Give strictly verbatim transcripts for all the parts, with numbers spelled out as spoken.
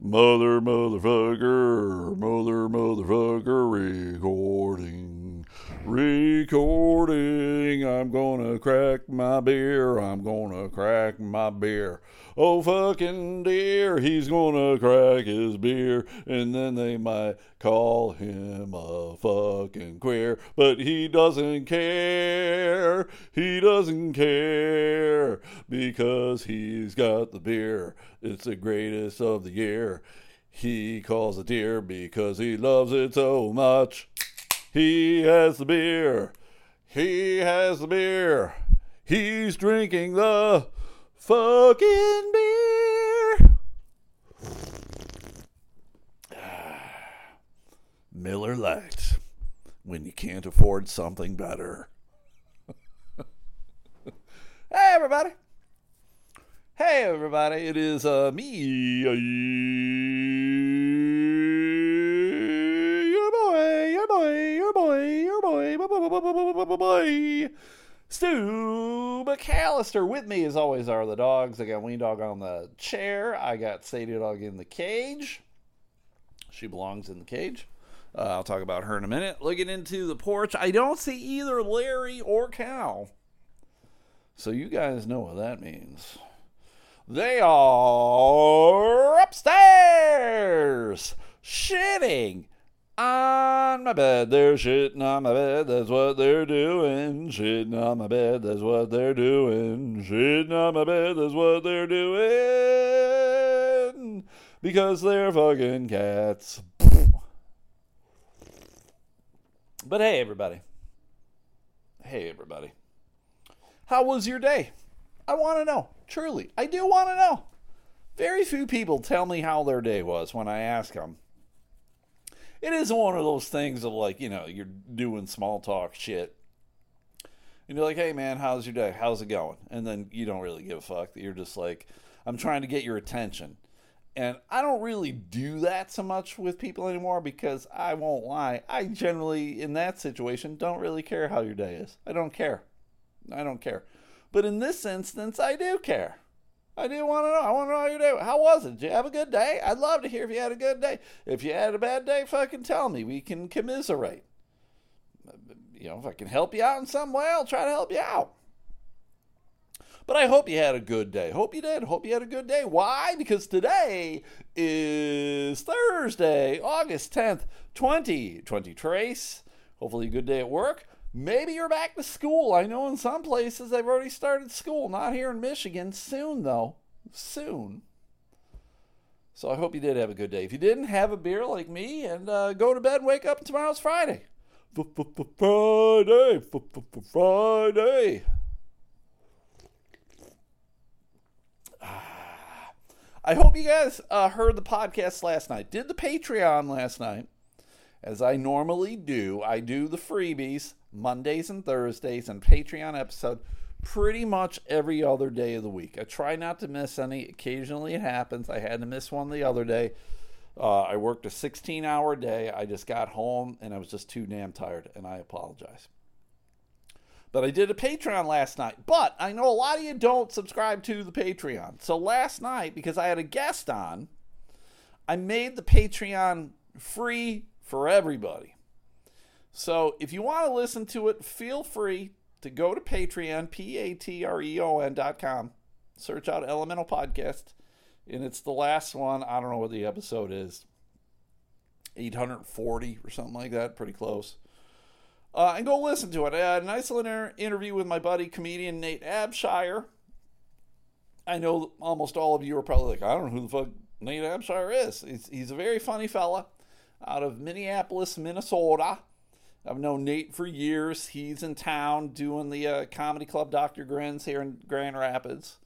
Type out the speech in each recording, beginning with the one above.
Mother motherfucker, mother motherfucker, recording, recording. I'm gonna crack my beer, I'm gonna crack my beer. Oh fucking dear, he's gonna crack his beer, and then they might call him a fucking queer, but he doesn't care, he doesn't care, because he's got the beer. It's the greatest of the year. He calls it dear because he loves it so much. He has the beer. He has the beer. He's drinking the fucking beer. Miller Lite. When you can't afford something better. Hey, everybody. Hey everybody, it is uh, me, your boy, your boy, your boy, your boy, boy, boy, boy, boy, boy, boy, boy, Stu McAllister. With me as always are the dogs. I got Wing Dog on the chair. I got Sadie Dog in the cage. She belongs in the cage. Uh, I'll talk about her in a minute. Looking into the porch, I don't see either Larry or Cow. So you guys know what that means. They are upstairs, shitting on my bed. They're shitting on my bed. That's what they're doing. Shitting on my bed. That's what they're doing. Shitting on my bed. That's what they're doing. Because they're fucking cats. But hey, everybody. Hey, everybody. How was your day? I want to know. Truly, I do want to know. Very few people tell me how their day was when I ask them. It isn't one of those things of like, you know, you're doing small talk shit. And you're like, hey, man, how's your day? How's it going? And then you don't really give a fuck. You're just like, I'm trying to get your attention. And I don't really do that so much with people anymore because I won't lie. I generally, in that situation, don't really care how your day is. I don't care. I don't care. But in this instance, I do care. I do want to know. I want to know how your day. How was it? Did you have a good day? I'd love to hear if you had a good day. If you had a bad day, fucking tell me. We can commiserate. You know, if I can help you out in some way, I'll try to help you out. But I hope you had a good day. Hope you did. Hope you had a good day. Why? Because today is Thursday, August tenth, twenty twenty. Trace. Hopefully a good day at work. Maybe you're back to school. I know in some places they've already started school. Not here in Michigan. Soon, though. Soon. So I hope you did have a good day. If you didn't, have a beer like me and uh, go to bed and wake up. Tomorrow's Friday. Friday. Friday. I hope you guys uh, heard the podcast last night. Did the Patreon last night. As I normally do, I do the freebies Mondays and Thursdays and Patreon episode pretty much every other day of the week. I try not to miss any. Occasionally it happens. I had to miss one the other day. Uh, I worked a sixteen-hour day. I just got home, and I was just too damn tired, and I apologize. But I did a Patreon last night. But I know a lot of you don't subscribe to the Patreon. So last night, because I had a guest on, I made the Patreon free for everybody. So if you want to listen to it, feel free to go to Patreon, P A T R E O N dot com. Search out Elemental Podcast. And it's the last one. I don't know what the episode is. eight hundred forty or something like that. Pretty close. Uh, and go listen to it. I had a nice little interview with my buddy, comedian Nate Abshire. I know almost all of you are probably like, I don't know who the fuck Nate Abshire is. He's, he's a very funny fella out of Minneapolis, Minnesota. I've known Nate for years. He's in town doing the uh, comedy club Doctor Grins here in Grand Rapids.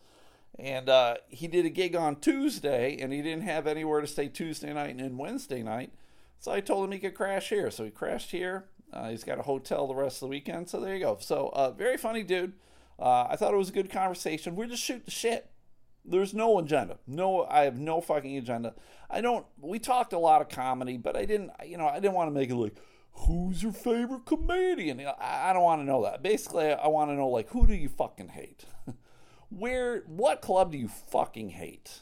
And uh, he did a gig on Tuesday, and he didn't have anywhere to stay Tuesday night and then Wednesday night. So I told him he could crash here. So he crashed here. Uh, he's got a hotel the rest of the weekend. So there you go. So uh, very funny dude. Uh, I thought it was a good conversation. We're just shooting shit. There's no agenda. No, I have no fucking agenda. I don't, we talked a lot of comedy, but I didn't, you know, I didn't want to make it like, who's your favorite comedian? You know, I don't want to know that. Basically, I want to know, like, who do you fucking hate? Where, what club do you fucking hate?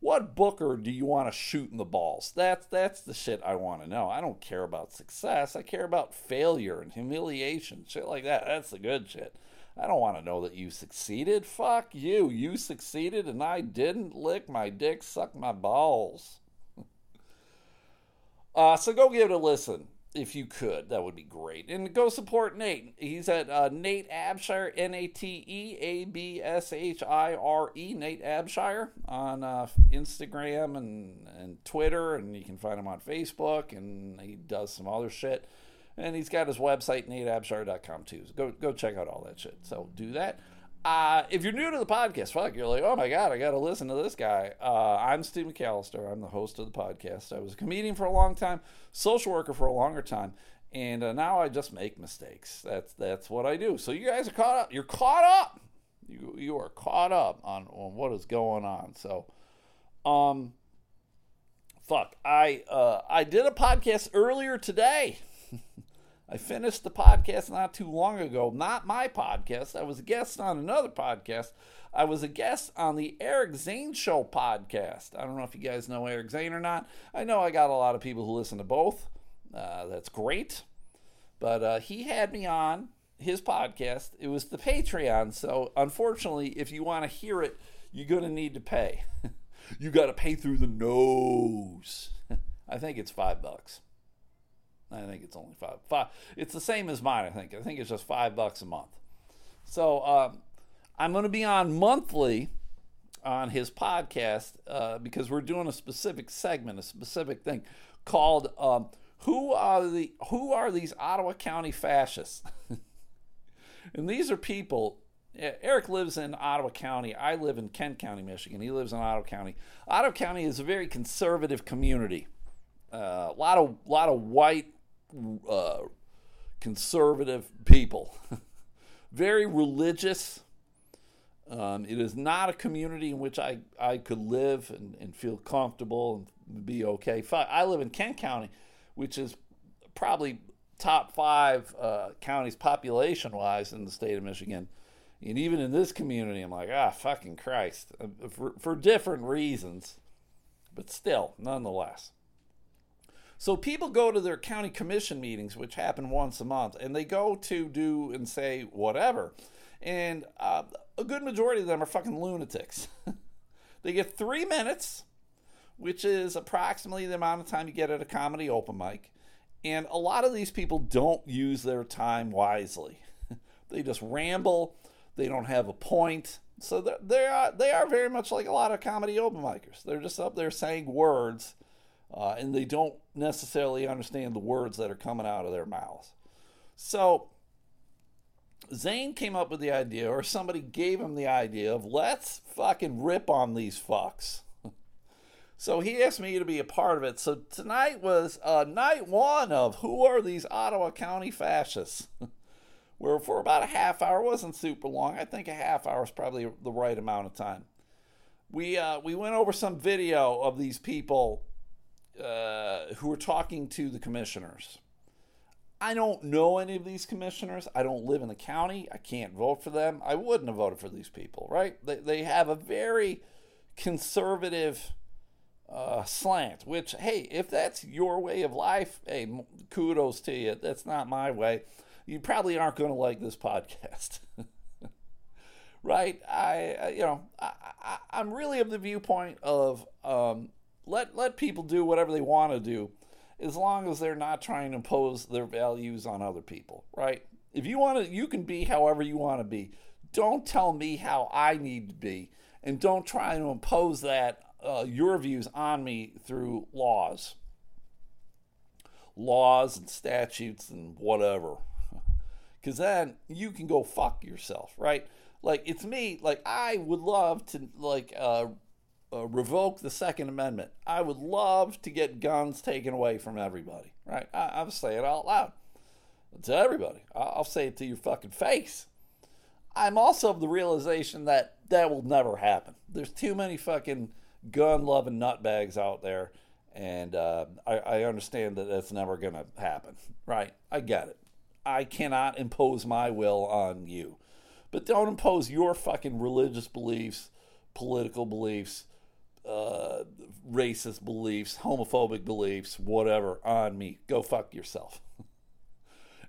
What booker do you want to shoot in the balls? That's that's the shit I want to know. I don't care about success. I care about failure and humiliation, shit like that. That's the good shit. I don't want to know that you succeeded. Fuck you. You succeeded and I didn't. Lick my dick, suck my balls. uh, so go give it a listen. If you could, that would be great. And go support Nate. He's at uh, Nate Abshire, N A T E A B S H I R E, Nate Abshire, on uh, Instagram and, and Twitter. And you can find him on Facebook. And he does some other shit. And he's got his website, Nate Abshire dot com, too. So go, go check out all that shit. So do that. Uh, if you're new to the podcast, fuck, you're like, oh my God, I got to listen to this guy. Uh, I'm Steve McAllister. I'm the host of the podcast. I was a comedian for a long time, social worker for a longer time, and uh, now I just make mistakes. That's that's what I do. So you guys are caught up. You're caught up. You you are caught up on, on what is going on. So, um, fuck, I uh, I did a podcast earlier today. I finished the podcast not too long ago. Not my podcast. I was a guest on another podcast. I was a guest on the Eric Zane Show podcast. I don't know if you guys know Eric Zane or not. I know I got a lot of people who listen to both. Uh, that's great. But uh, he had me on his podcast. It was the Patreon. So, unfortunately, if you want to hear it, you're going to need to pay. You got to pay through the nose. I think it's five bucks. I think it's only five. Five. It's the same as mine, I think. I think it's just five bucks a month. So um, I'm going to be on monthly on his podcast uh, because we're doing a specific segment, a specific thing called um, "Who are the Who are these Ottawa County fascists?" And these are people. Eric lives in Ottawa County. I live in Kent County, Michigan. He lives in Ottawa County. Ottawa County is a very conservative community. Uh, a lot of lot of white. Uh, conservative people. Very religious. Um, it is not a community in which I, I could live and, and feel comfortable and be okay. I live in Kent County, which is probably top five uh, counties population-wise in the state of Michigan. And even in this community, I'm like, ah, fucking Christ. For, for different reasons. But still, nonetheless. So people go to their county commission meetings, which happen once a month, and they go to do and say whatever. And uh, a good majority of them are fucking lunatics. They get three minutes, which is approximately the amount of time you get at a comedy open mic. And a lot of these people don't use their time wisely. They just ramble. They don't have a point. So they are they are very much like a lot of comedy open micers. They're just up there saying words. Uh, and they don't necessarily understand the words that are coming out of their mouths. So Zane came up with the idea, or somebody gave him the idea of, let's fucking rip on these fucks. So he asked me to be a part of it. So tonight was uh, night one of Who Are These Ottawa County Fascists? Where for about a half hour, it wasn't super long. I think a half hour is probably the right amount of time. We uh, we went over some video of these people Uh, who were talking to the commissioners. I don't know any of these commissioners. I don't live in the county. I can't vote for them. I wouldn't have voted for these people, right? They, they have a very conservative uh, slant, which, hey, if that's your way of life, hey, kudos to you. That's not my way. You probably aren't going to like this podcast. Right? I, I, you know, I, I, I'm really of the viewpoint of, um, Let let people do whatever they want to do as long as they're not trying to impose their values on other people, right? If you want to, you can be however you want to be. Don't tell me how I need to be, and don't try to impose that, uh, your views on me through laws. Laws and statutes and whatever. Because then you can go fuck yourself, right? Like, it's me, like, I would love to, like, uh, Uh, revoke the Second Amendment. I would love to get guns taken away from everybody, right? I, I'll say it out loud to everybody. I'll, I'll say it to your fucking face. I'm also of the realization that that will never happen. There's too many fucking gun-loving nutbags out there, and uh, I, I understand that that's never going to happen, right? I get it. I cannot impose my will on you. But don't impose your fucking religious beliefs, political beliefs, uh, racist beliefs, homophobic beliefs, whatever, on me. Go fuck yourself.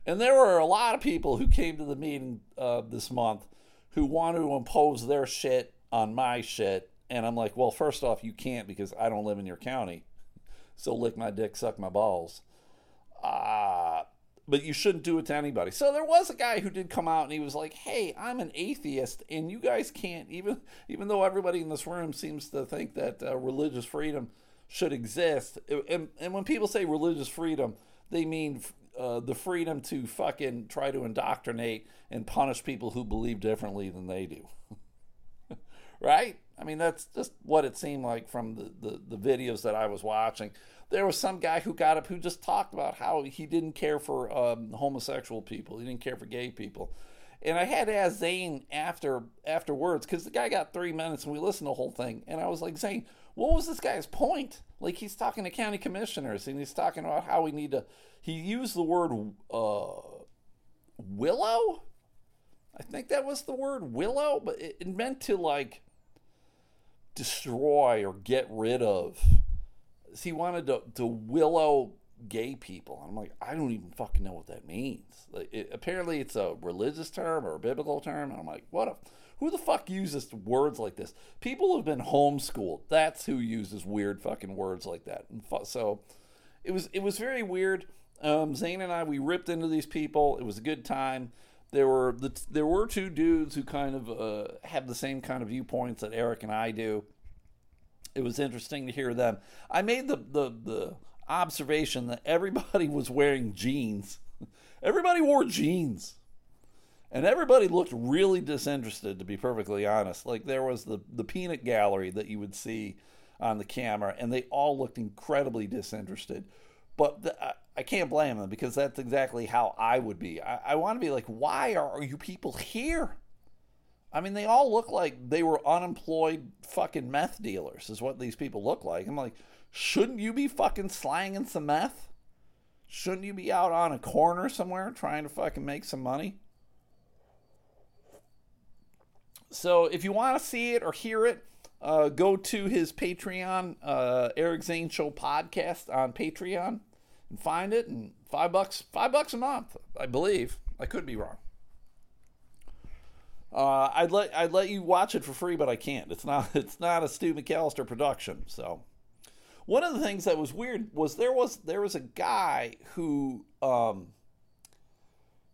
And there were a lot of people who came to the meeting uh, this month who wanted to impose their shit on my shit. And I'm like, well, first off, you can't, because I don't live in your county. So lick my dick, suck my balls. Uh, but you shouldn't do it to anybody. So there was a guy who did come out, and he was like, hey, I'm an atheist, and you guys can't, even even though everybody in this room seems to think that uh, religious freedom should exist. And, and when people say religious freedom, they mean uh, the freedom to fucking try to indoctrinate and punish people who believe differently than they do. Right? I mean, that's just what it seemed like from the, the, the videos that I was watching. There was some guy who got up who just talked about how he didn't care for um, homosexual people. He didn't care for gay people. And I had to ask Zane after, afterwards, because the guy got three minutes and we listened to the whole thing. And I was like, Zane, what was this guy's point? Like, he's talking to county commissioners, and he's talking about how we need to... He used the word uh, willow? I think that was the word, willow? But it, it meant to, like... destroy or get rid of. He wanted to, to willow gay people. I'm like, I don't even fucking know what that means. Like, it, apparently it's a religious term or a biblical term. And I'm like, what? A, who the fuck uses words like this? People have been homeschooled. That's who uses weird fucking words like that. And fu- so it was it was very weird. Um, Zane and I, we ripped into these people. It was a good time. There were the, there were two dudes who kind of uh, have the same kind of viewpoints that Eric and I do. It was interesting to hear them. I made the, the, the observation that everybody was wearing jeans. Everybody wore jeans. And everybody looked really disinterested, to be perfectly honest. Like, there was the, the peanut gallery that you would see on the camera, and they all looked incredibly disinterested. But the, I, I can't blame them, because that's exactly how I would be. I, I want to be like, why are, are you people here? I mean, they all look like they were unemployed fucking meth dealers is what these people look like. I'm like, shouldn't you be fucking slanging some meth? Shouldn't you be out on a corner somewhere trying to fucking make some money? So if you want to see it or hear it, uh, go to his Patreon, uh, Eric Zane Show podcast on Patreon. And find it, and five bucks, five bucks a month, I believe. I could be wrong. Uh, I'd let I'd let you watch it for free, but I can't. It's not it's not a Stu McAllister production. So, one of the things that was weird was there was there was a guy who um,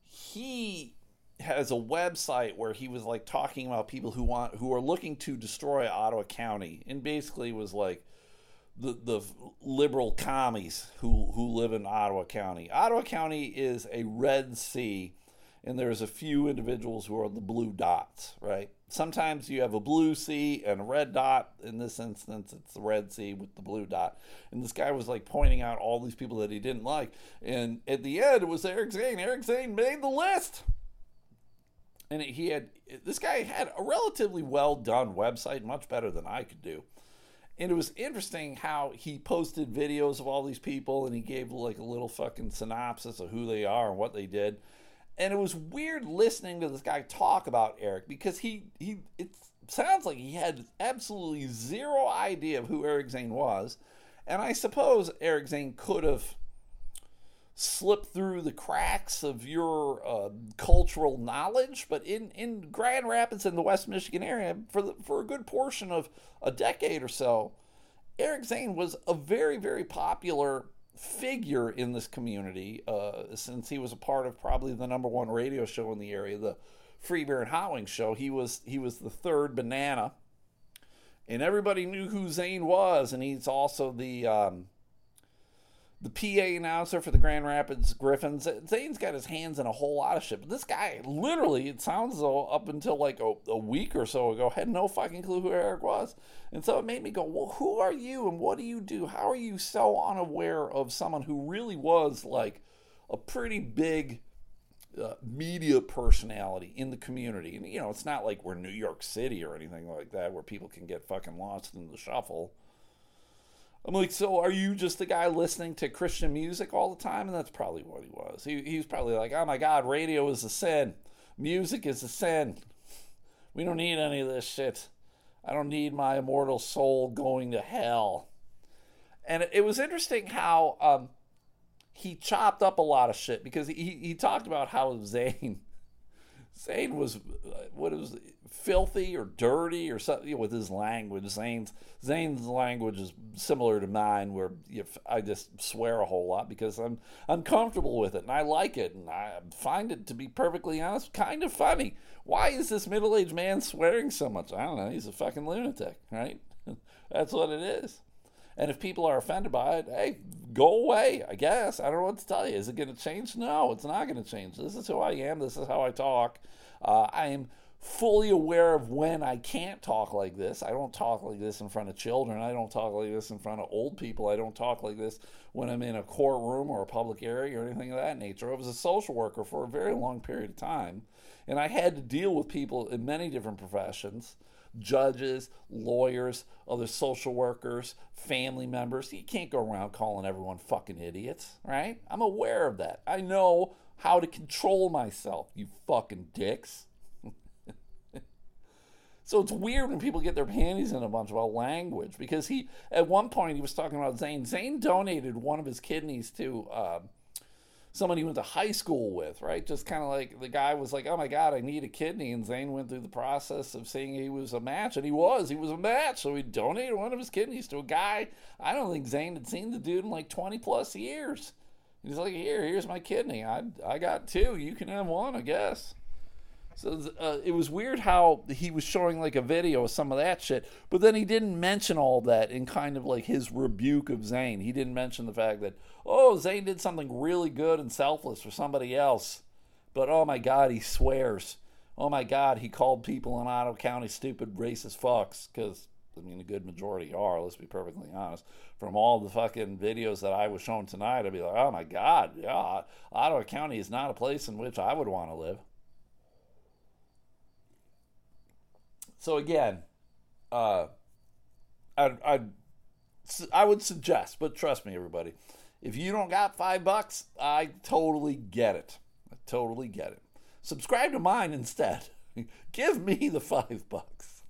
he has a website where he was like talking about people who want who are looking to destroy Ottawa County, and basically was like, The, the liberal commies who, who live in Ottawa County. Ottawa County is a red sea, and there's a few individuals who are the blue dots, right? Sometimes you have a blue sea and a red dot. In this instance, it's the red sea with the blue dot. And this guy was, like, pointing out all these people that he didn't like. And at the end, it was Eric Zane. Eric Zane made the list. And he had this guy had a relatively well-done website, much better than I could do. And it was interesting how he posted videos of all these people, and he gave like a little fucking synopsis of who they are and what they did. And it was weird listening to this guy talk about Eric, because he, he it sounds like he had absolutely zero idea of who Eric Zane was. And I suppose Eric Zane could have slipped through the cracks of your uh, cultural knowledge, but in, in Grand Rapids in the West Michigan area, for the, for a good portion of a decade or so, Eric Zane was a very, very popular figure in this community, uh, since he was a part of probably the number one radio show in the area, the Free Bear and Hot Wings show. He was he was the third banana, and everybody knew who Zane was, and he's also the... Um, the P A announcer for the Grand Rapids Griffins. Zane's got his hands in a whole lot of shit. But this guy, literally, it sounds though, up until like a, a week or so ago, had no fucking clue who Eric was. And so it made me go, well, who are you and what do you do? How are you so unaware of someone who really was like a pretty big uh, media personality in the community? And, you know, it's not like we're New York City or anything like that where people can get fucking lost in the shuffle. I'm like, so are you just the guy listening to Christian music all the time? And that's probably what he was. He, he was probably like, oh my God, radio is a sin. Music is a sin. We don't need any of this shit. I don't need my immortal soul going to hell. And it was interesting how um, he chopped up a lot of shit, because he, he talked about how Zane Zane was what it was filthy or dirty or something, you know, with his language. Zane's Zane's language is similar to mine, where you know, I just swear a whole lot because I'm I'm comfortable with it and I like it, and I find it, to be perfectly honest, kind of funny. Why is this middle-aged man swearing so much? I don't know. He's a fucking lunatic, right? That's what it is. And if people are offended by it, hey, go away, I guess. I don't know what to tell you. Is it going to change? No, it's not going to change. This is who I am. This is how I talk. Uh, I am fully aware of when I can't talk like this. I don't talk like this in front of children. I don't talk like this in front of old people. I don't talk like this when I'm in a courtroom or a public area or anything of that nature. I was a social worker for a very long period of time, and I had to deal with people in many different professions. Judges, lawyers, other social workers, family members. You can't go around calling everyone fucking idiots, right? I'm aware of that. I know how to control myself, you fucking dicks. So it's weird when people get their panties in a bunch about language, because he, at one point, he was talking about Zane. Zane donated one of his kidneys to uh, someone he went to high school with, right? Just kind of like, the guy was like, oh my God, I need a kidney. And Zane went through the process of saying he was a match, and he was. He was a match. So he donated one of his kidneys to a guy. I don't think Zane had seen the dude in like twenty plus years. He's like, here, here's my kidney. I, I got two. You can have one, I guess. So uh, it was weird how he was showing like a video of some of that shit, but then he didn't mention all that in kind of like his rebuke of Zane. He didn't mention the fact that, oh, Zane did something really good and selfless for somebody else, but oh my God, he swears. Oh my God, he called people in Ottawa County stupid racist fucks, because, I mean, the good majority are, let's be perfectly honest. From all the fucking videos that I was shown tonight, I'd be like, oh my God, yeah, Ottawa County is not a place in which I would want to live. So again, uh, I, I, I would suggest, but trust me, everybody, if you don't got five bucks, I totally get it. I totally get it. Subscribe to mine instead. Give me the five bucks.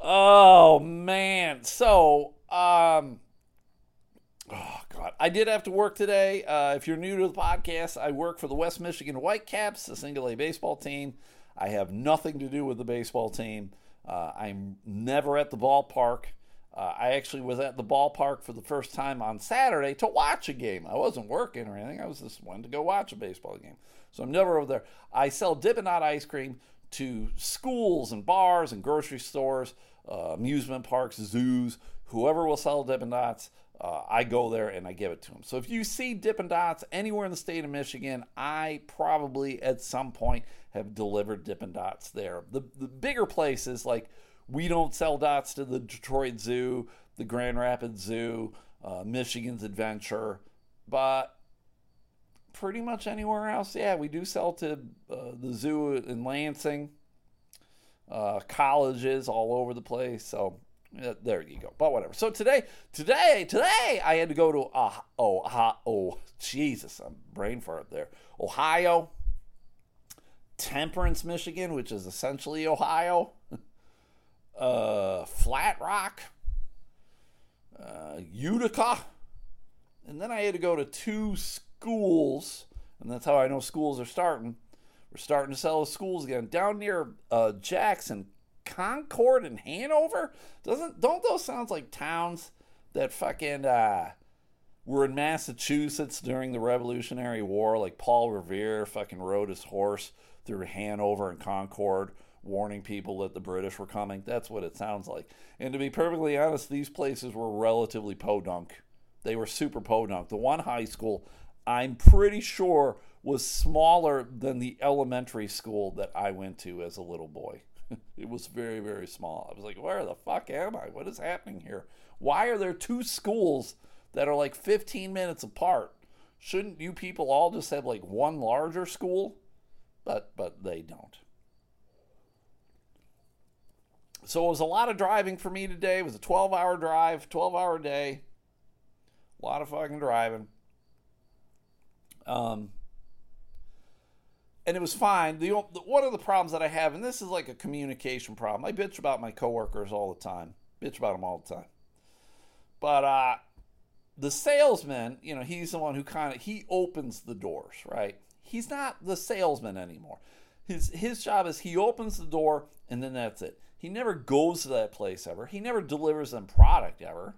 Oh, man. So, um... oh, God. I did have to work today. Uh, if you're new to the podcast, I work for the West Michigan Whitecaps, a single-A baseball team. I have nothing to do with the baseball team. Uh, I'm never at the ballpark. Uh, I actually was at the ballpark for the first time on Saturday to watch a game. I wasn't working or anything. I was just wanting to go watch a baseball game. So I'm never over there. I sell Dippin' Dots ice cream to schools and bars and grocery stores, uh, amusement parks, zoos, whoever will sell Dippin' Dots. Uh, I go there and I give it to them. So if you see Dippin' Dots anywhere in the state of Michigan, I probably at some point have delivered Dippin' Dots there. The, the bigger places, like we don't sell dots to the Detroit Zoo, the Grand Rapids Zoo, uh, Michigan's Adventure, but pretty much anywhere else, yeah, we do sell to uh, the zoo in Lansing, uh, colleges all over the place, so... Uh, there you go. But whatever. So today, today, today, I had to go to, uh, oh, uh, oh, Jesus, I'm brain fart there. Ohio, Temperance, Michigan, which is essentially Ohio, uh, Flat Rock, uh, Utica, and then I had to go to two schools, and that's how I know schools are starting. We're starting to sell schools again. Down near uh, Jackson, Concord and Hanover? Doesn't don't those sound like towns that fucking uh, were in Massachusetts during the Revolutionary War? Like Paul Revere fucking rode his horse through Hanover and Concord, warning people that the British were coming. That's what it sounds like. And to be perfectly honest, these places were relatively podunk. They were super podunk. The one high school, I'm pretty sure, was smaller than the elementary school that I went to as a little boy. It was very, very small. I was like, where the fuck am I? What is happening here? Why are there two schools that are like fifteen minutes apart? Shouldn't you people all just have like one larger school? But but they don't. So it was a lot of driving for me today. It was a twelve-hour drive, twelve-hour day. A lot of fucking driving. Um, and it was fine. The, the one of the problems that I have, and this is like a communication problem. I bitch about my coworkers all the time. Bitch about them all the time. But uh, the salesman, you know, he's the one who kind of, he opens the doors, right? He's not the salesman anymore. His his job is he opens the door and then that's it. He never goes to that place ever. He never delivers them product ever.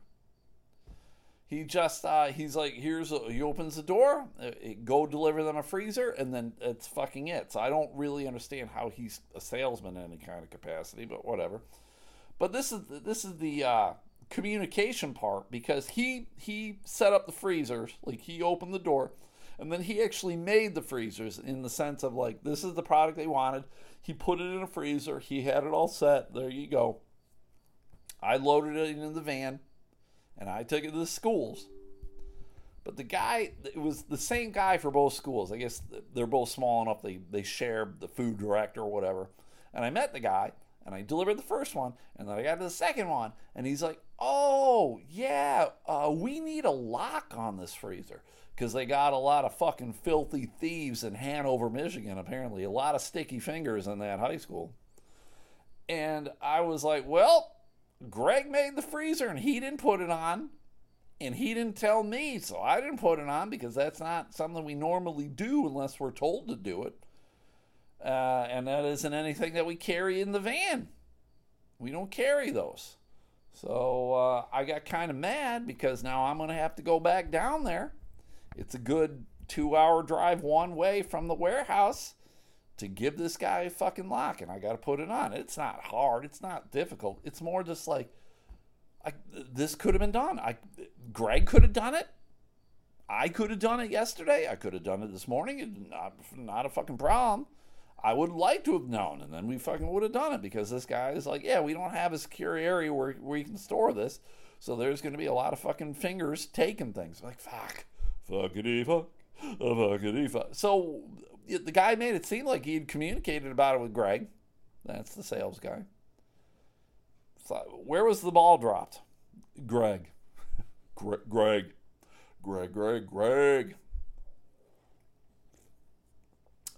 He just, uh, he's like, here's, a, he opens the door, it, it, go deliver them a freezer, and then it's fucking it. So I don't really understand how he's a salesman in any kind of capacity, but whatever. But this is, this is the uh, communication part, because he, he set up the freezers, like he opened the door, and then he actually made the freezers in the sense of like, this is the product they wanted. He put it in a freezer. He had it all set. There you go. I loaded it into the van. And I took it to the schools. But the guy, it was the same guy for both schools. I guess they're both small enough. They, they share the food director or whatever. And I met the guy. And I delivered the first one. And then I got to the second one. And he's like, oh, yeah, uh, we need a lock on this freezer. Because they got a lot of fucking filthy thieves in Hanover, Michigan, apparently. A lot of sticky fingers in that high school. And I was like, well... Greg made the freezer and he didn't put it on, and he didn't tell me, so I didn't put it on because that's not something we normally do unless we're told to do it, uh, and that isn't anything that we carry in the van. We don't carry those. So uh, I got kind of mad because now I'm going to have to go back down there. It's a good two-hour drive one way from the warehouse to give this guy a fucking lock, and I got to put it on. It's not hard. It's not difficult. It's more just like, I, this could have been done. I, Greg could have done it. I could have done it yesterday. I could have done it this morning. It, not, not a fucking problem. I would like to have known, and then we fucking would have done it, because this guy is like, yeah, we don't have a secure area where, where you can store this, so there's going to be a lot of fucking fingers taking things. I'm like, fuck. Fuckity fuck. Fuckity fuck. So... the guy made it seem like he had communicated about it with Greg. That's the sales guy. So where was the ball dropped? Greg. Greg. Greg. Greg, Greg, Greg.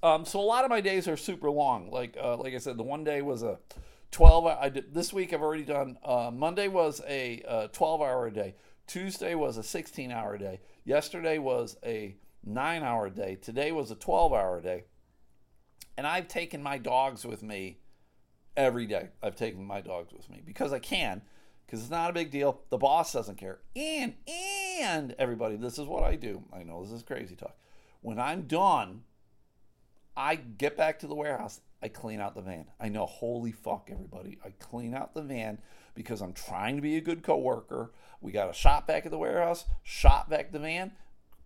Um, so a lot of my days are super long. Like uh, like I said, the one day was a twelve hour. I did, this week I've already done. Uh, Monday was a uh, twelve hour a day. Tuesday was a sixteen hour a day. Yesterday was a... nine hour day. Today was a twelve hour day. And I've taken my dogs with me every day. I've taken my dogs with me because I can, because it's not a big deal. The boss doesn't care. And, and everybody, this is what I do. I know this is crazy talk. When I'm done, I get back to the warehouse. I clean out the van. I know, holy fuck, everybody. I clean out the van because I'm trying to be a good coworker. We got a shop back at the warehouse, shop back the van.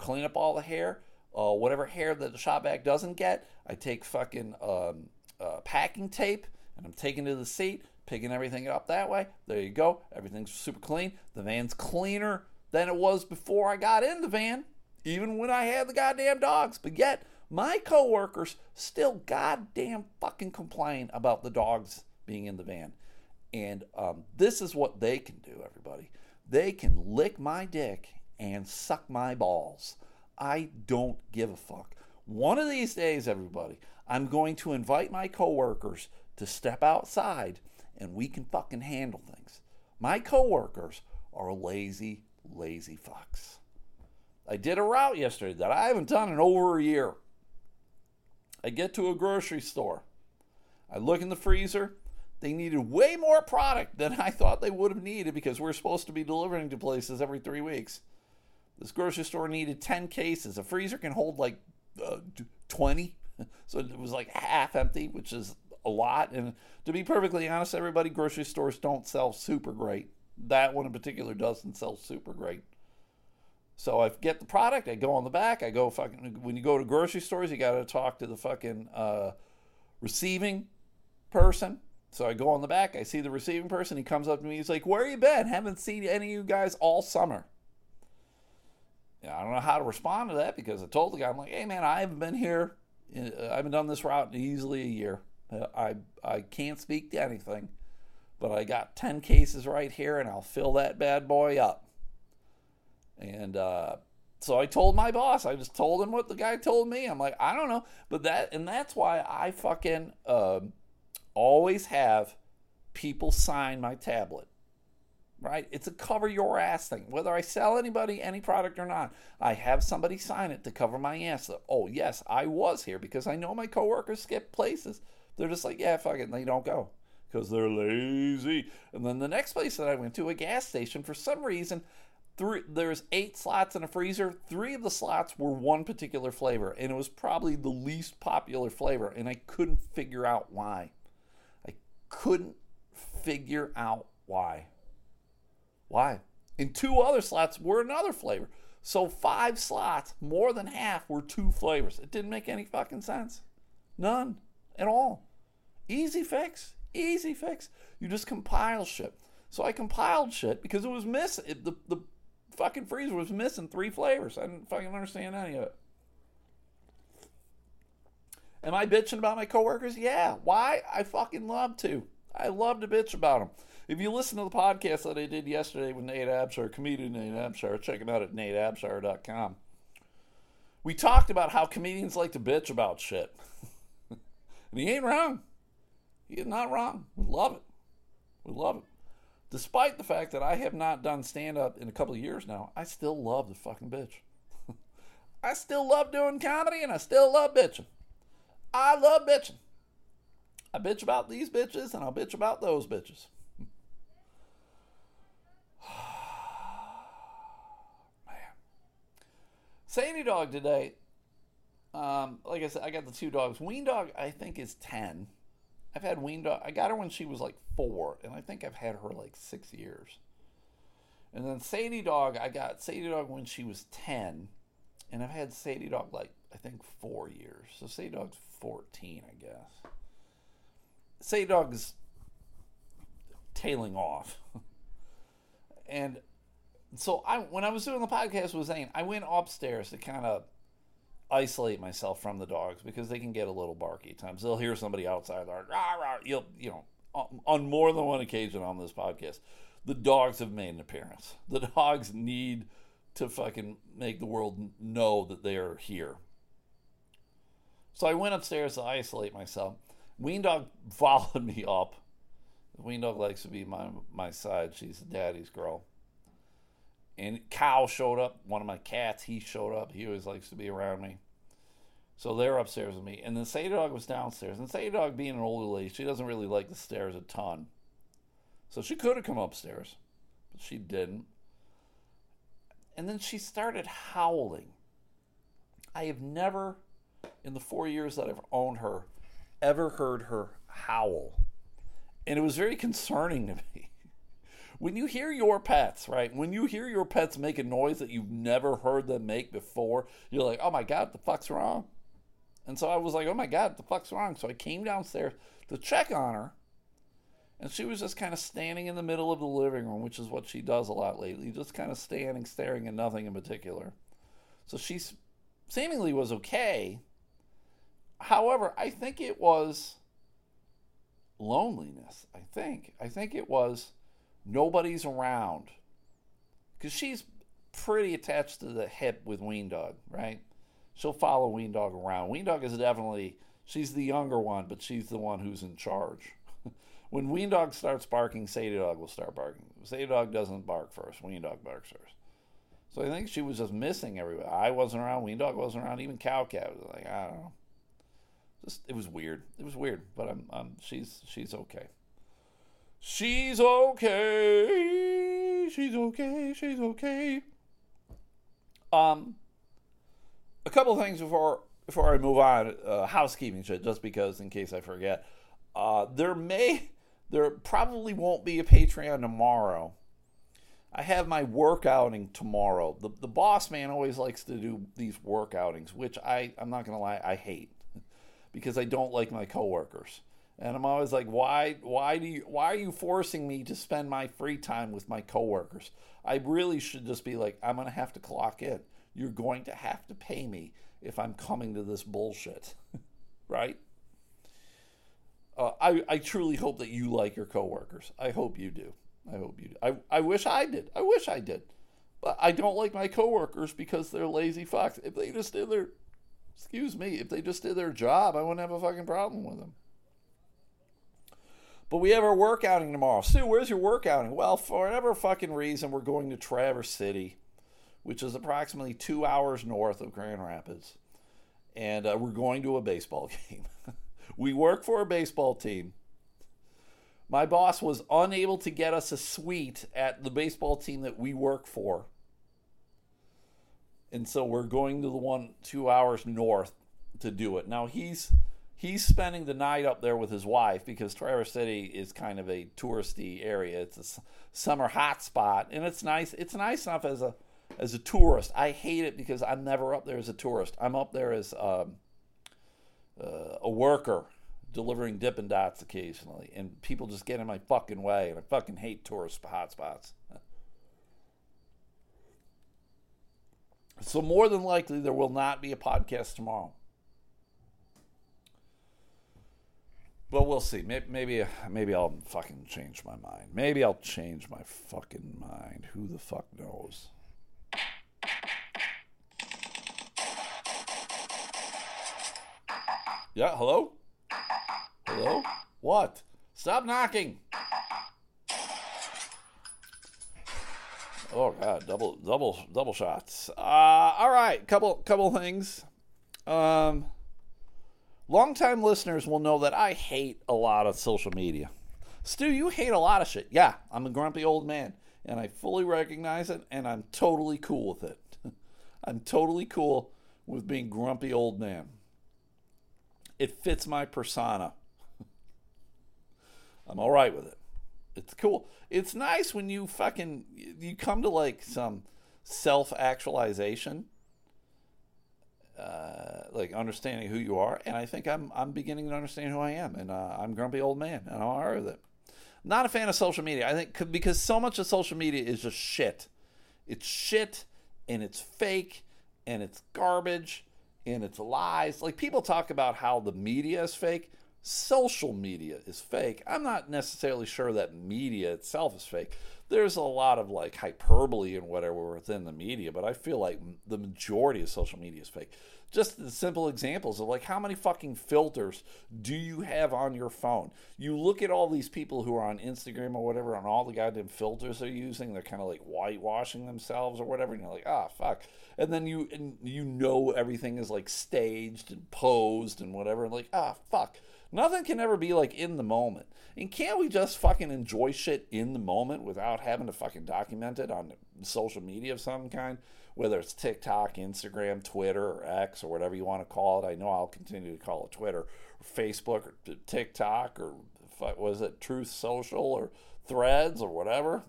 Clean up all the hair, uh, whatever hair that the shop vac doesn't get. I take fucking um, uh, packing tape, and I'm taking it to the seat, picking everything up that way. There you go. Everything's super clean. The van's cleaner than it was before I got in the van, even when I had the goddamn dogs. But yet, my coworkers still goddamn fucking complain about the dogs being in the van. And um, this is what they can do, everybody. They can lick my dick and suck my balls. I don't give a fuck. One of these days, everybody, I'm going to invite my coworkers to step outside and we can fucking handle things. My coworkers are lazy, lazy fucks. I did a route yesterday that I haven't done in over a year. I get to a grocery store. I look in the freezer. They needed way more product than I thought they would have needed because we're supposed to be delivering to places every three weeks. This grocery store needed ten cases. A freezer can hold like uh, twenty. So it was like half empty, which is a lot. And to be perfectly honest, everybody, grocery stores don't sell super great. That one in particular doesn't sell super great. So I get the product. I go on the back. I go fucking, when you go to grocery stores, you got to talk to the fucking uh, receiving person. So I go on the back. I see the receiving person. He comes up to me. He's like, where you been? Haven't seen any of you guys all summer. I don't know how to respond to that because I told the guy, I'm like, hey, man, I haven't been here. I haven't done this route in easily a year. I I can't speak to anything, but I got ten cases right here, and I'll fill that bad boy up. And uh, So I told my boss, I just told him what the guy told me. I'm like, I don't know. But that, and that's why I fucking uh, always have people sign my tablet, right? It's a cover your ass thing. Whether I sell anybody any product or not, I have somebody sign it to cover my ass. So, oh, yes, I was here because I know my coworkers skip places. They're just like, yeah, fuck it, and they don't go because they're lazy. And then the next place that I went to, a gas station, for some reason, Three, there's eight slots in a freezer. Three of the slots were one particular flavor, and it was probably the least popular flavor, and I couldn't figure out why. I couldn't figure out why. Why? And two other slots were another flavor. So five slots, more than half, were two flavors. It didn't make any fucking sense. None at all. Easy fix. Easy fix. You just compile shit. So I compiled shit because it was missing. It, the, the fucking freezer was missing three flavors. I didn't fucking understand any of it. Am I bitching about my coworkers? Yeah. Why? I fucking love to. I love to bitch about them. If you listen to the podcast that I did yesterday with Nate Abshire, comedian Nate Abshire, check him out at nate abshire dot com. We talked about how comedians like to bitch about shit. And he ain't wrong. He is not wrong. We love it. We love it. Despite the fact that I have not done stand-up in a couple of years now, I still love the fucking bitch. I still love doing comedy, and I still love bitching. I love bitching. I bitch about these bitches, and I'll bitch about those bitches. Man. Sadie Dog today, um, like I said, I got the two dogs. Wing Dog, I think, is ten. I've had Wing Dog. I got her when she was like four, and I think I've had her like six years. And then Sadie Dog, I got Sadie Dog when she was ten, and I've had Sadie Dog like, I think, four years. So Sadie Dog's fourteen, I guess. Sadie Dog is tailing off. And so I, when I was doing the podcast with Zane, I went upstairs to kind of isolate myself from the dogs because they can get a little barky at times. They'll hear somebody outside, like, rah, rah. You'll, you know, on, on more than one occasion on this podcast, the dogs have made an appearance. The dogs need to fucking make the world know that they are here. So I went upstairs to isolate myself. Wing Dog followed me up. Wing Dog likes to be my my side. She's daddy's girl. And Cow showed up, one of my cats, he showed up. He always likes to be around me. So they're upstairs with me. And then Sadie Dog was downstairs. And Sadie Dog, being an older lady, she doesn't really like the stairs a ton. So she could have come upstairs, but she didn't. And then she started howling. I have never, in the four years that I've owned her, ever heard her howl. And it was very concerning to me. When you hear your pets, right, when you hear your pets make a noise that you've never heard them make before, you're like, oh, my God, what the fuck's wrong? And so I was like, oh, my God, what the fuck's wrong? So I came downstairs to check on her, and she was just kind of standing in the middle of the living room, which is what she does a lot lately, just kind of standing, staring at nothing in particular. So she seemingly was okay. However, I think it was loneliness, I think. I think it was... nobody's around, because she's pretty attached to the hip with Wing Dog, right? She'll follow Wing Dog around. Wing Dog is definitely, she's the younger one, but she's the one who's in charge. When Wing Dog starts barking, Sadie Dog will start barking. Sadie Dog doesn't bark first. Wing Dog barks first. So I think she was just missing everybody. I wasn't around. Wing Dog wasn't around. Even Cow Cat was like, I don't know. Just it was weird. It was weird, but I'm, I'm she's she's okay. She's okay. She's okay. She's okay. Um, a couple of things before before I move on. Uh, housekeeping shit, just because in case I forget. Uh, there may, there probably won't be a Patreon tomorrow. I have my work outing tomorrow. The the boss man always likes to do these work outings, which I I'm not gonna lie, I hate because I don't like my coworkers. And I'm always like, why why do you why are you forcing me to spend my free time with my coworkers? I really should just be like, I'm gonna have to clock in. You're going to have to pay me if I'm coming to this bullshit. Right? Uh, I, I truly hope that you like your coworkers. I hope you do. I hope you do. I, I wish I did. I wish I did. I don't like my coworkers because they're lazy fucks. If they just did their, excuse me, if they just did their job, I wouldn't have a fucking problem with them. But we have our work outing tomorrow. Sue, where's your work outing? Well, for whatever fucking reason, we're going to Traverse City, which is approximately two hours north of Grand Rapids. And uh, we're going to a baseball game. We work for a baseball team. My boss was unable to get us a suite at the baseball team that we work for. And so we're going to the one two hours north to do it. Now, he's he's spending the night up there with his wife because Traverse City is kind of a touristy area. It's a summer hotspot, and it's nice. It's nice enough as a as a tourist. I hate it because I'm never up there as a tourist. I'm up there as um, uh, a worker, delivering Dippin' Dots occasionally, and people just get in my fucking way, and I fucking hate tourist hotspots. So more than likely, there will not be a podcast tomorrow. But we'll see. Maybe, maybe, maybe I'll fucking change my mind. Maybe I'll change my fucking mind. Who the fuck knows? Yeah, hello? Hello? What? Stop knocking! Oh god, double, double, double shots. Uh, all right, couple, couple things. Um, longtime listeners will know that I hate a lot of social media. Stu, you hate a lot of shit. Yeah, I'm a grumpy old man, and I fully recognize it, and I'm totally cool with it. I'm totally cool with being grumpy old man. It fits my persona. I'm all right with it. It's cool. It's nice when you fucking, you come to like some self-actualization, uh, like understanding who you are. And I think I'm I'm beginning to understand who I am. And uh, I'm grumpy old man. And I'm all right with it. Not a fan of social media. I think because so much of social media is just shit. It's shit and it's fake and it's garbage and it's lies. Like people talk about how the media is fake. Social media is fake. I'm not necessarily sure that media itself is fake. There's a lot of like hyperbole and whatever within the media, but I feel like the majority of social media is fake. Just the simple examples of like how many fucking filters do you have on your phone? You look at all these people who are on Instagram or whatever and all the goddamn filters they're using. They're kind of like whitewashing themselves or whatever, and you're like, ah, fuck. And then you and you know everything is like staged and posed and whatever, and like, ah, fuck. Nothing can ever be like in the moment. And can't we just fucking enjoy shit in the moment without having to fucking document it on social media of some kind? Whether it's TikTok, Instagram, Twitter, or X, or whatever you want to call it. I know I'll continue to call it Twitter, or Facebook, or TikTok, or was it Truth Social, or Threads, or whatever.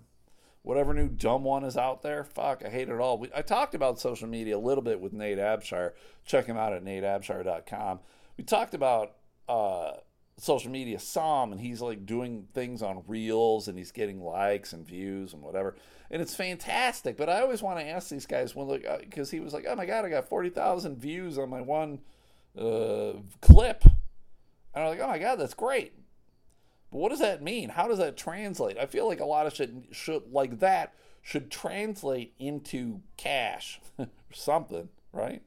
Whatever new dumb one is out there. Fuck, I hate it all. I talked about social media a little bit with Nate Abshire. Check him out at nate abshire dot com. We talked about Uh, social media psalm, and he's like doing things on reels and he's getting likes and views and whatever, and it's fantastic. But I always want to ask these guys when, like, because he was like, oh my god, I got forty thousand views on my one uh, clip, and I'm like, oh my god, that's great, but what does that mean? How does that translate? I feel like a lot of shit should like that should translate into cash or something, right?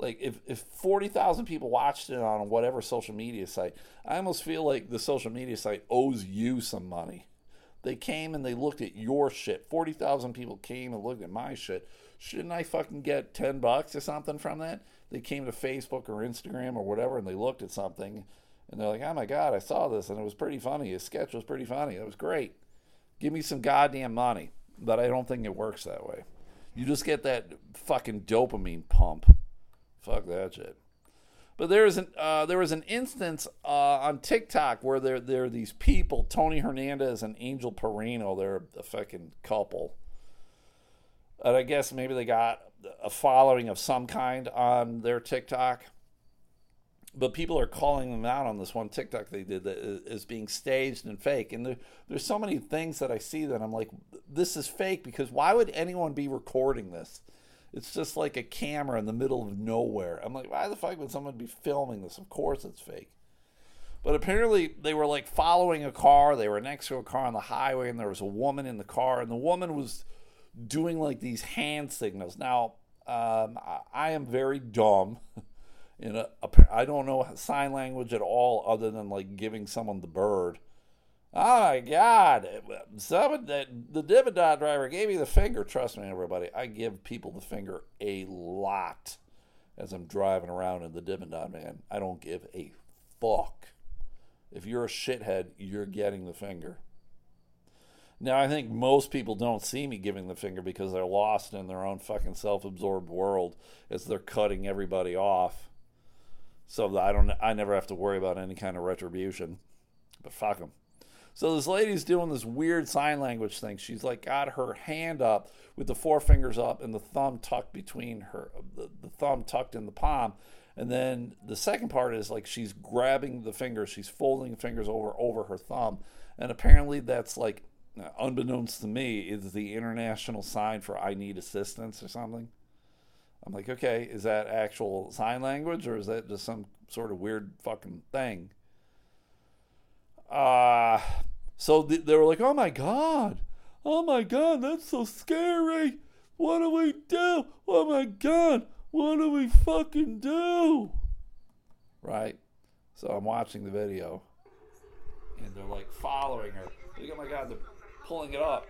Like, if, if forty thousand people watched it on whatever social media site, I almost feel like the social media site owes you some money. They came and they looked at your shit. forty thousand people came and looked at my shit. Shouldn't I fucking get ten bucks or something from that? They came to Facebook or Instagram or whatever, and they looked at something, and they're like, oh my god, I saw this, and it was pretty funny. His sketch was pretty funny. That was great. Give me some goddamn money. But I don't think it works that way. You just get that fucking dopamine pump. Fuck that shit. But there is an uh, there was an instance uh, on TikTok where there there are these people, Tony Hernandez and Angel Perino. They're a fucking couple, and I guess maybe they got a following of some kind on their TikTok. But people are calling them out on this one TikTok they did that is being staged and fake. And there, there's so many things that I see that I'm like, this is fake, because why would anyone be recording this? It's just like a camera in the middle of nowhere. I'm like, why the fuck would someone be filming this? Of course it's fake. But apparently they were like following a car. They were next to a car on the highway, and there was a woman in the car. And the woman was doing like these hand signals. Now, um, I am very dumb. In a, a, I don't know sign language at all other than like giving someone the bird. Oh my God, someone, the, the Dippin' Dot driver gave me the finger. Trust me, everybody, I give people the finger a lot as I'm driving around in the Dippin' Dot, man. I don't give a fuck. If you're a shithead, you're getting the finger. Now, I think most people don't see me giving the finger because they're lost in their own fucking self-absorbed world as they're cutting everybody off. So I don't, I never have to worry about any kind of retribution. But fuck them. So this lady's doing this weird sign language thing. She's like got her hand up with the four fingers up and the thumb tucked between her, the, the thumb tucked in the palm. And then the second part is like she's grabbing the fingers. She's folding the fingers over over her thumb. And apparently that's like, unbeknownst to me, is the international sign for I need assistance or something. I'm like, okay, is that actual sign language or is that just some sort of weird fucking thing? Uh, so th- they were like, oh my God, oh my God, that's so scary. What do we do? Oh my God, what do we fucking do? Right? So I'm watching the video and they're like following her. Like, oh my God, they're pulling it up.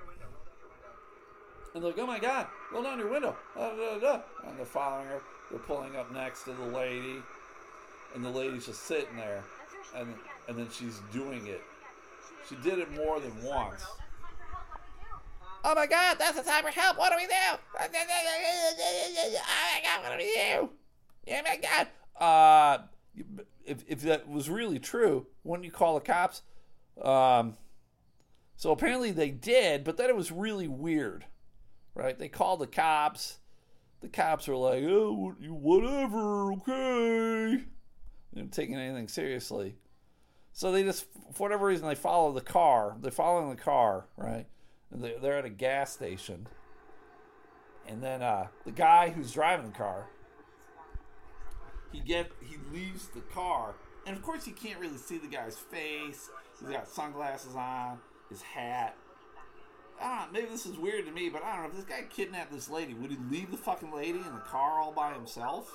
And they're like, oh my God, roll down your window. Da, da, da, da. And they're following her. They're pulling up next to the lady. And the lady's just sitting there. And and then she's doing it. She did it more than once. Oh my God, that's a sign for help. What do we do? Oh my God, what do we do? Oh my God. Uh, if if that was really true, wouldn't you call the cops? Um, so apparently they did, but then it was really weird, right? They called the cops. The cops were like, oh, whatever, okay. They're taking anything seriously. So they just, for whatever reason, they follow the car. They're following the car, right? And they, they're at a gas station. And then uh, the guy who's driving the car, he get he leaves the car. And, of course, you can't really see the guy's face. He's got sunglasses on, his hat. I don't know, maybe this is weird to me, but I don't know. If this guy kidnapped this lady, would he leave the fucking lady in the car all by himself?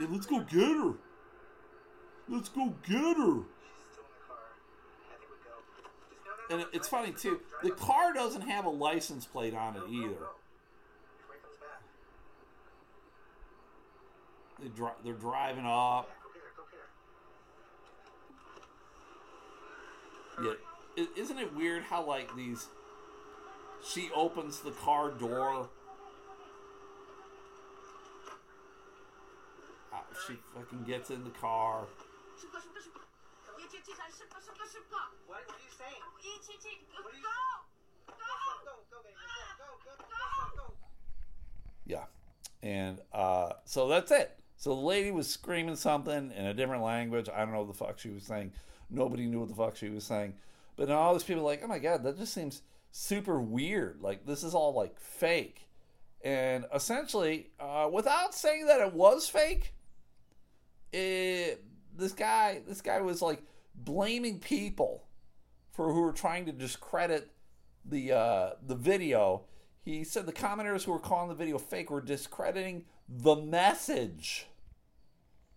Yeah, let's go get her. Let's go get her. And it's funny, too. The car doesn't have a license plate on it either. They dri- they're driving up. Yeah. Isn't it weird how, like, these... She opens the car door... She fucking gets in the car. What are you saying? What are you... Go! Go! Go, go, go, go. Yeah. And uh, so that's it. So the lady was screaming something in a different language. I don't know what the fuck she was saying. Nobody knew what the fuck she was saying. But now all these people are like, oh my God, that just seems super weird. Like, this is all, like, fake. And essentially, uh, without saying that it was fake, it, this guy, this guy was like blaming people for who were trying to discredit the uh, the video. He said the commenters who were calling the video fake were discrediting the message.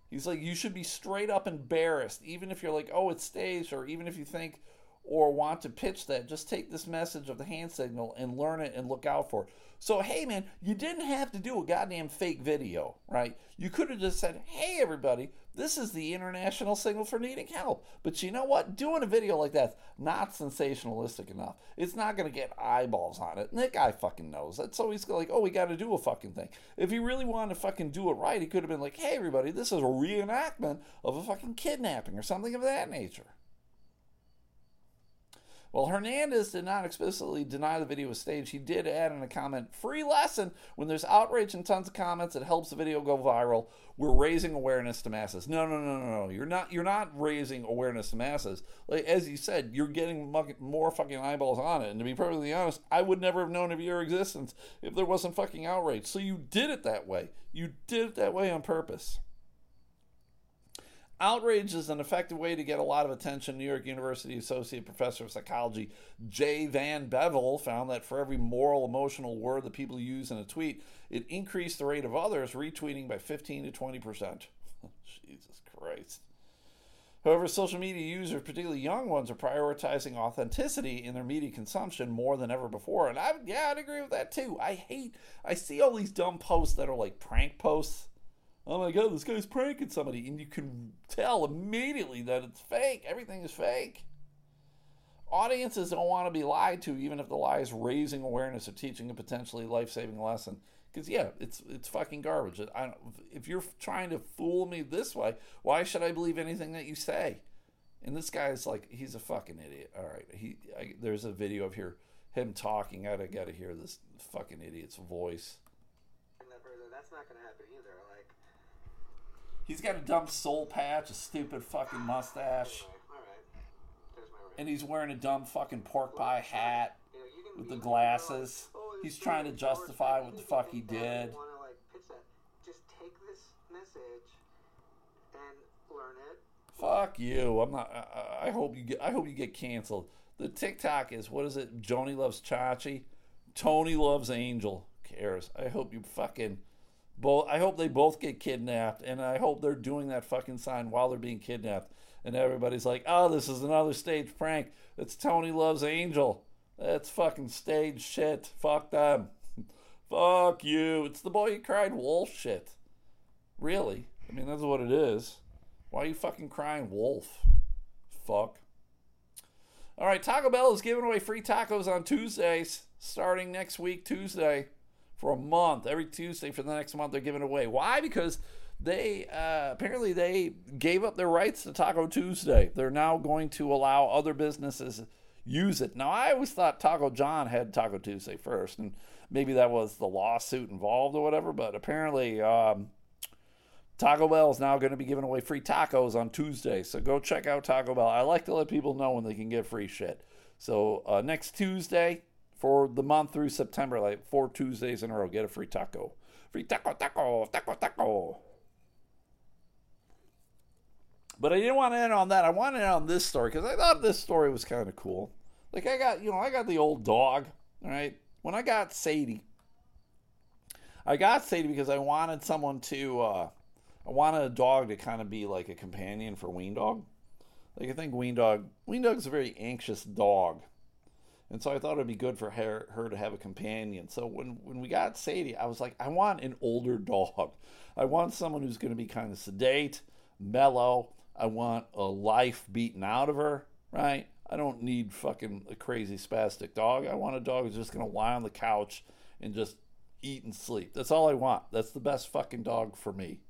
He's like, you should be straight up embarrassed, even if you're like, oh, it's staged, or even if you think or want to pitch that, just take this message of the hand signal and learn it and look out for it. So, hey, man, you didn't have to do a goddamn fake video, right? You could have just said, hey, everybody, this is the international signal for needing help. But you know what? Doing a video like that's not sensationalistic enough. It's not going to get eyeballs on it. And that guy fucking knows that. So he's like, oh, we got to do a fucking thing. If he really wanted to fucking do it right, he could have been like, hey, everybody, this is a reenactment of a fucking kidnapping or something of that nature. Well, Hernandez did not explicitly deny the video was staged. He did add in a comment, free lesson. When there's outrage and tons of comments, it helps the video go viral. We're raising awareness to masses. No, no, no, no, no. You're not, you're not raising awareness to masses. Like, as you said, you're getting more fucking eyeballs on it. And to be perfectly honest, I would never have known of your existence if there wasn't fucking outrage. So you did it that way. You did it that way on purpose. Outrage is an effective way to get a lot of attention. New York University Associate Professor of Psychology Jay Van Bevel found that for every moral, emotional word that people use in a tweet, it increased the rate of others retweeting by fifteen to twenty percent. Jesus Christ. However, social media users, particularly young ones, are prioritizing authenticity in their media consumption more than ever before. And I, yeah, I'd agree with that too. I hate, I see all these dumb posts that are like prank posts. Oh my God, this guy's pranking somebody. And you can tell immediately that it's fake. Everything is fake. Audiences don't want to be lied to, even if the lie is raising awareness or teaching a potentially life-saving lesson. Because, yeah, it's it's fucking garbage. I don't, if you're trying to fool me this way, why should I believe anything that you say? And this guy's like, he's a fucking idiot. All right, he I, there's a video of here, him talking. I got to hear this fucking idiot's voice. That's not going to happen either. Like, he's got a dumb soul patch, a stupid fucking mustache. All right, all right. There's my and he's wearing a dumb fucking pork pie hat you know, you with the glasses. Like, he's trying to justify what the fuck he did. Fuck you. I'm not I, I hope you get I hope you get canceled. The TikTok is what is it? Joni loves Chachi. Tony loves Angel. Who cares? I hope you fucking both I hope they both get kidnapped, and I hope they're doing that fucking sign while they're being kidnapped. And everybody's like, "Oh, this is another stage prank. It's Tony loves Angel." That's fucking stage shit. Fuck them. Fuck you. It's the boy who cried wolf shit. Really? I mean, that's what it is. Why are you fucking crying wolf? Fuck. All right, Taco Bell is giving away free tacos on Tuesdays, starting next week, Tuesday, for a month. Every Tuesday for the next month, they're giving away. Why? Because they uh, apparently they gave up their rights to Taco Tuesday. They're now going to allow other businesses use it. Now, I always thought Taco John had Taco Tuesday first, and maybe that was the lawsuit involved or whatever, but apparently um, Taco Bell is now going to be giving away free tacos on Tuesday, so go check out Taco Bell. I like to let people know when they can get free shit. So uh, next Tuesday for the month through September, like four Tuesdays in a row, get a free taco. Free taco, taco, taco, taco. But I didn't want to end on that. I wanted to end on this story because I thought this story was kind of cool. Like I got, you know, I got the old dog, all right? When I got Sadie, I got Sadie because I wanted someone to, uh, I wanted a dog to kind of be like a companion for Wing Dog. Like I think Wing Dog, Wing Dog's a very anxious dog. And so I thought it'd be good for her, her to have a companion. So when, when we got Sadie, I was like, I want an older dog. I want someone who's going to be kind of sedate, mellow. I want a life beaten out of her, right? I don't need fucking a crazy spastic dog. I want a dog who's just going to lie on the couch and just eat and sleep. That's all I want. That's the best fucking dog for me.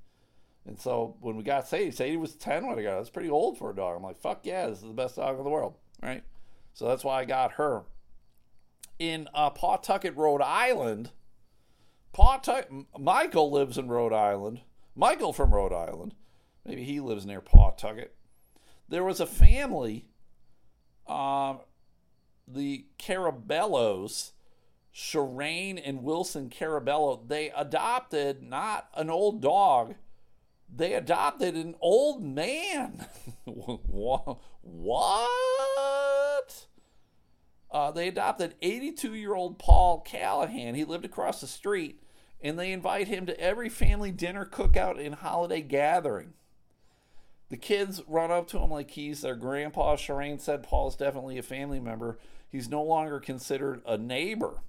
And so when we got Sadie, Sadie was ten when I got her. That's pretty old for a dog. I'm like, fuck yeah, this is the best dog in the world, right? So that's why I got her. In uh, Pawtucket, Rhode Island, Pawtucket, Michael lives in Rhode Island. Michael from Rhode Island. Maybe he lives near Pawtucket. There was a family, um, the Carabellos, Sharaine and Wilson Carabello. They adopted not an old dog. They adopted an old man. What? Uh, they adopted eighty-two-year-old Paul Callahan. He lived across the street, and they invite him to every family dinner, cookout, and holiday gathering. The kids run up to him like he's their grandpa. Sharaine said Paul's definitely a family member. He's no longer considered a neighbor.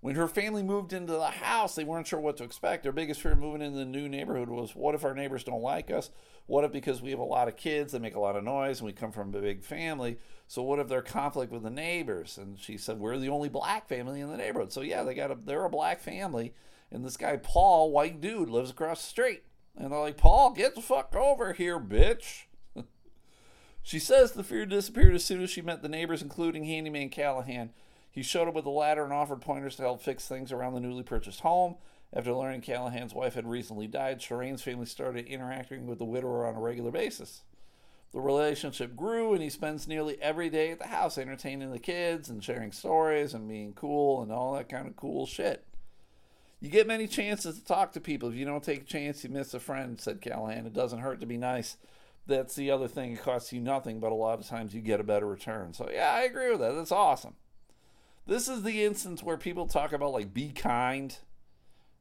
When her family moved into the house, they weren't sure what to expect. Their biggest fear moving into the new neighborhood was, what if our neighbors don't like us? What if because we have a lot of kids, they make a lot of noise, and we come from a big family? So what if there's conflict with the neighbors? And she said, we're the only black family in the neighborhood. So yeah, they got a, they're a black family. And this guy, Paul, white dude, lives across the street. And they're like, Paul, get the fuck over here, bitch. She says the fear disappeared as soon as she met the neighbors, including handyman Callahan. He showed up with a ladder and offered pointers to help fix things around the newly purchased home. After learning Callahan's wife had recently died, Sharaine's family started interacting with the widower on a regular basis. The relationship grew, and he spends nearly every day at the house entertaining the kids and sharing stories and being cool and all that kind of cool shit. You get many chances to talk to people. If you don't take a chance, you miss a friend, said Callahan. It doesn't hurt to be nice. That's the other thing. It costs you nothing, but a lot of times you get a better return. So, yeah, I agree with that. That's awesome. This is the instance where people talk about, like, be kind.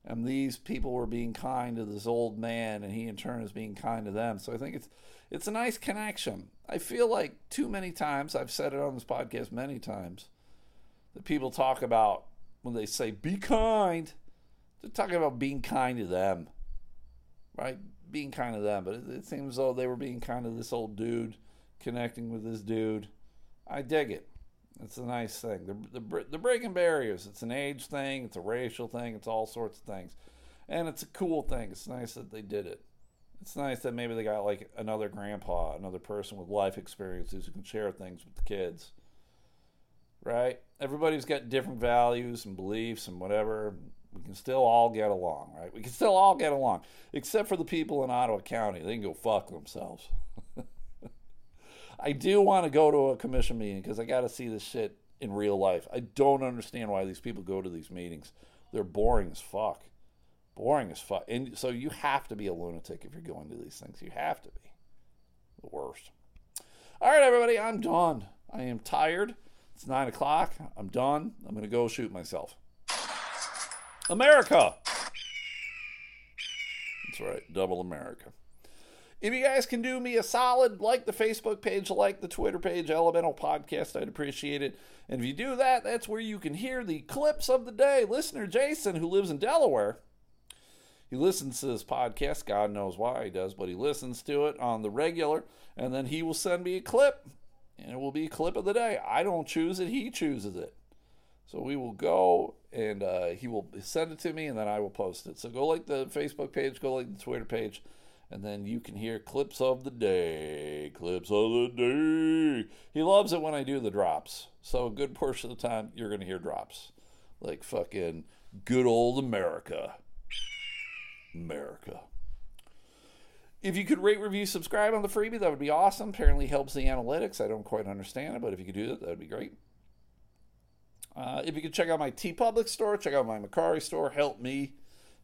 And these people were being kind to this old man, and he in turn is being kind to them. So I think it's it's a nice connection. I feel like too many times, I've said it on this podcast many times, that people talk about, when they say be kind, they're talking about being kind to them, right? Being kind to them. But it, it seems as though they were being kind to this old dude, connecting with this dude. I dig it. It's a nice thing. They're, they're, they're breaking barriers. It's an age thing. It's a racial thing. It's all sorts of things. And it's a cool thing. It's nice that they did it. It's nice that maybe they got, like, another grandpa, another person with life experiences who can share things with the kids. Right? Everybody's got different values and beliefs and whatever. We can still all get along, right? We can still all get along. Except for the people in Ottawa County. They can go fuck themselves. I do want to go to a commission meeting because I got to see this shit in real life. I don't understand why these people go to these meetings. They're boring as fuck. Boring as fuck. And so you have to be a lunatic if you're going to these things. You have to be. The worst. All right, everybody. I'm done. I am tired. It's nine o'clock. I'm done. I'm going to go shoot myself. America. That's right. Double America. If you guys can do me a solid, like the Facebook page, like the Twitter page, Elemental Podcast, I'd appreciate it. And if you do that, that's where you can hear the clips of the day. Listener Jason, who lives in Delaware, he listens to this podcast. God knows why he does, but he listens to it on the regular. And then he will send me a clip, and it will be a clip of the day. I don't choose it. He chooses it. So we will go, and uh, he will send it to me, and then I will post it. So go like the Facebook page, go like the Twitter page. And then you can hear clips of the day, clips of the day. He loves it when I do the drops. So a good portion of the time, you're going to hear drops. Like fucking good old America. America. If you could rate, review, subscribe on the freebie, that would be awesome. Apparently helps the analytics. I don't quite understand it, but if you could do that, that would be great. Uh, if you could check out my TeePublic store, check out my Mercari store, help me.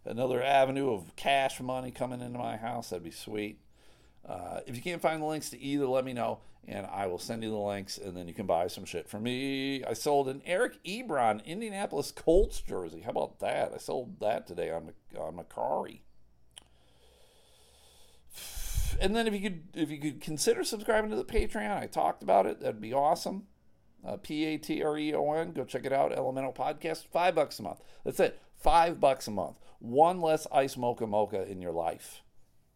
Another avenue of cash money coming into my house. That'd be sweet. Uh, if you can't find the links to either, let me know, and I will send you the links, and then you can buy some shit from me. I sold an Eric Ebron Indianapolis Colts jersey. How about that? I sold that today on on Mercari. And then if you could if you could consider subscribing to the Patreon, I talked about it. That'd be awesome. Uh, P A T R E O N. Go check it out. Elemental Podcast. Five bucks a month. That's it. Five bucks a month. One less ice mocha mocha in your life.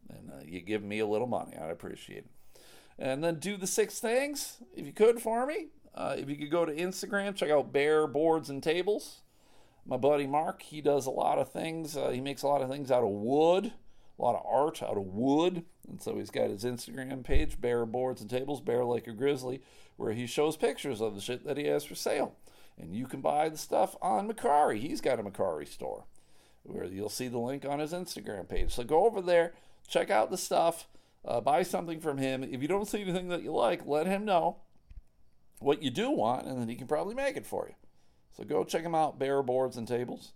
And uh, you give me a little money. I'd appreciate it. And then do the six things, if you could, for me. Uh, if you could go to Instagram, check out Bear Boards and Tables. My buddy Mark, he does a lot of things. Uh, he makes a lot of things out of wood. A lot of art out of wood. And so he's got his Instagram page, Bear Boards and Tables, Bear Like a Grizzly, where he shows pictures of the shit that he has for sale. And you can buy the stuff on Mercari. He's got a Mercari store, where you'll see the link on his Instagram page. So go over there, check out the stuff, uh, buy something from him. If you don't see anything that you like, let him know what you do want, and then he can probably make it for you. So go check him out, Bear Boards and Tables.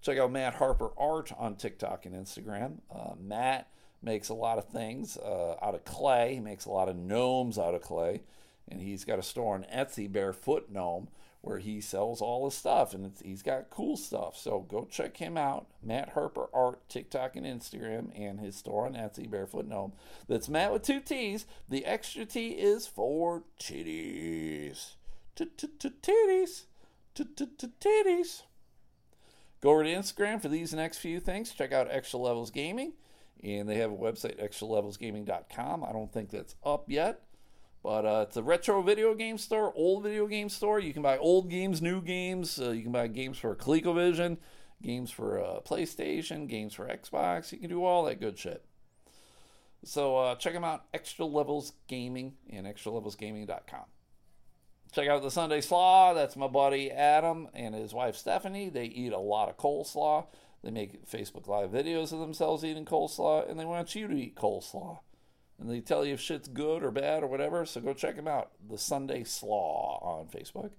Check out Matt Harper Art on TikTok and Instagram. Uh, Matt makes a lot of things uh, out of clay. He makes a lot of gnomes out of clay. And he's got a store on Etsy, Barefoot Gnome, where he sells all his stuff, and it's, he's got cool stuff. So go check him out, Matt Harper Art, TikTok and Instagram, and his store on Etsy, Barefoot Gnome. That's Matt with two T's. The extra T is for titties. Titties. Titties. Go over to Instagram for these next few things. Check out Extra Levels Gaming, and they have a website, Extra Levels Gaming dot com. I don't think that's up yet. But uh, it's a retro video game store, old video game store. You can buy old games, new games. Uh, you can buy games for ColecoVision, games for uh, PlayStation, games for Xbox. You can do all that good shit. So uh, check them out, Extra Levels Gaming and Extra Levels Gaming dot com. Check out the Sunday Slaw. That's my buddy Adam and his wife Stephanie. They eat a lot of coleslaw. They make Facebook Live videos of themselves eating coleslaw, and they want you to eat coleslaw. And they tell you if shit's good or bad or whatever, so go check them out. The Sunday Slaw on Facebook.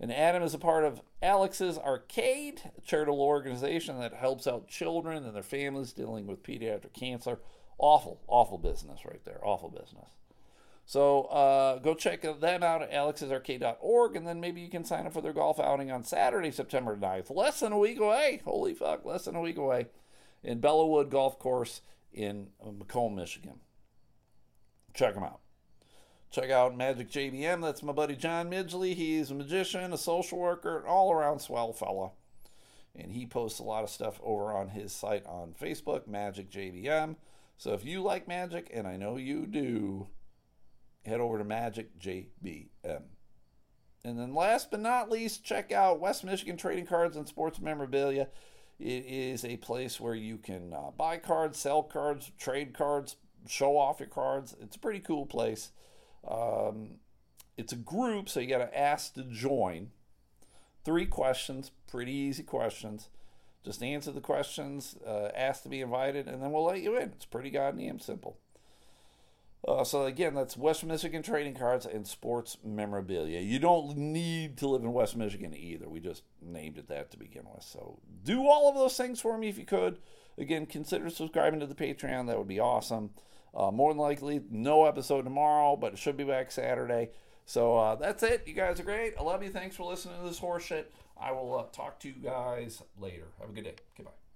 And Adam is a part of Alex's Arcade, a charitable organization that helps out children and their families dealing with pediatric cancer. Awful, awful business right there. Awful business. So uh, go check them out at alex's arcade dot org, and then maybe you can sign up for their golf outing on Saturday, September ninth. Less than a week away. Holy fuck, less than a week away. In Bellawood Golf Course in Macomb, Michigan. Check them out. Check out Magic J B M. That's my buddy John Midgley. He's a magician, a social worker, an all-around swell fella. And he posts a lot of stuff over on his site on Facebook, Magic J B M. So if you like magic, and I know you do, head over to Magic J B M. And then last but not least, check out West Michigan Trading Cards and Sports Memorabilia. It is a place where you can uh, buy cards, sell cards, trade cards, show off your cards. It's a pretty cool place. Um, it's a group, so you got to ask to join. Three questions, pretty easy questions. Just answer the questions, uh, ask to be invited, and then we'll let you in. It's pretty goddamn simple. Uh, so again, that's West Michigan Trading Cards and Sports Memorabilia. You don't need to live in West Michigan either. We just named it that to begin with. So do all of those things for me if you could. Again, consider subscribing to the Patreon. That would be awesome. Uh, more than likely, no episode tomorrow, but it should be back Saturday. So uh, that's it. You guys are great. I love you. Thanks for listening to this horse shit. I will uh, talk to you guys later. Have a good day. Goodbye.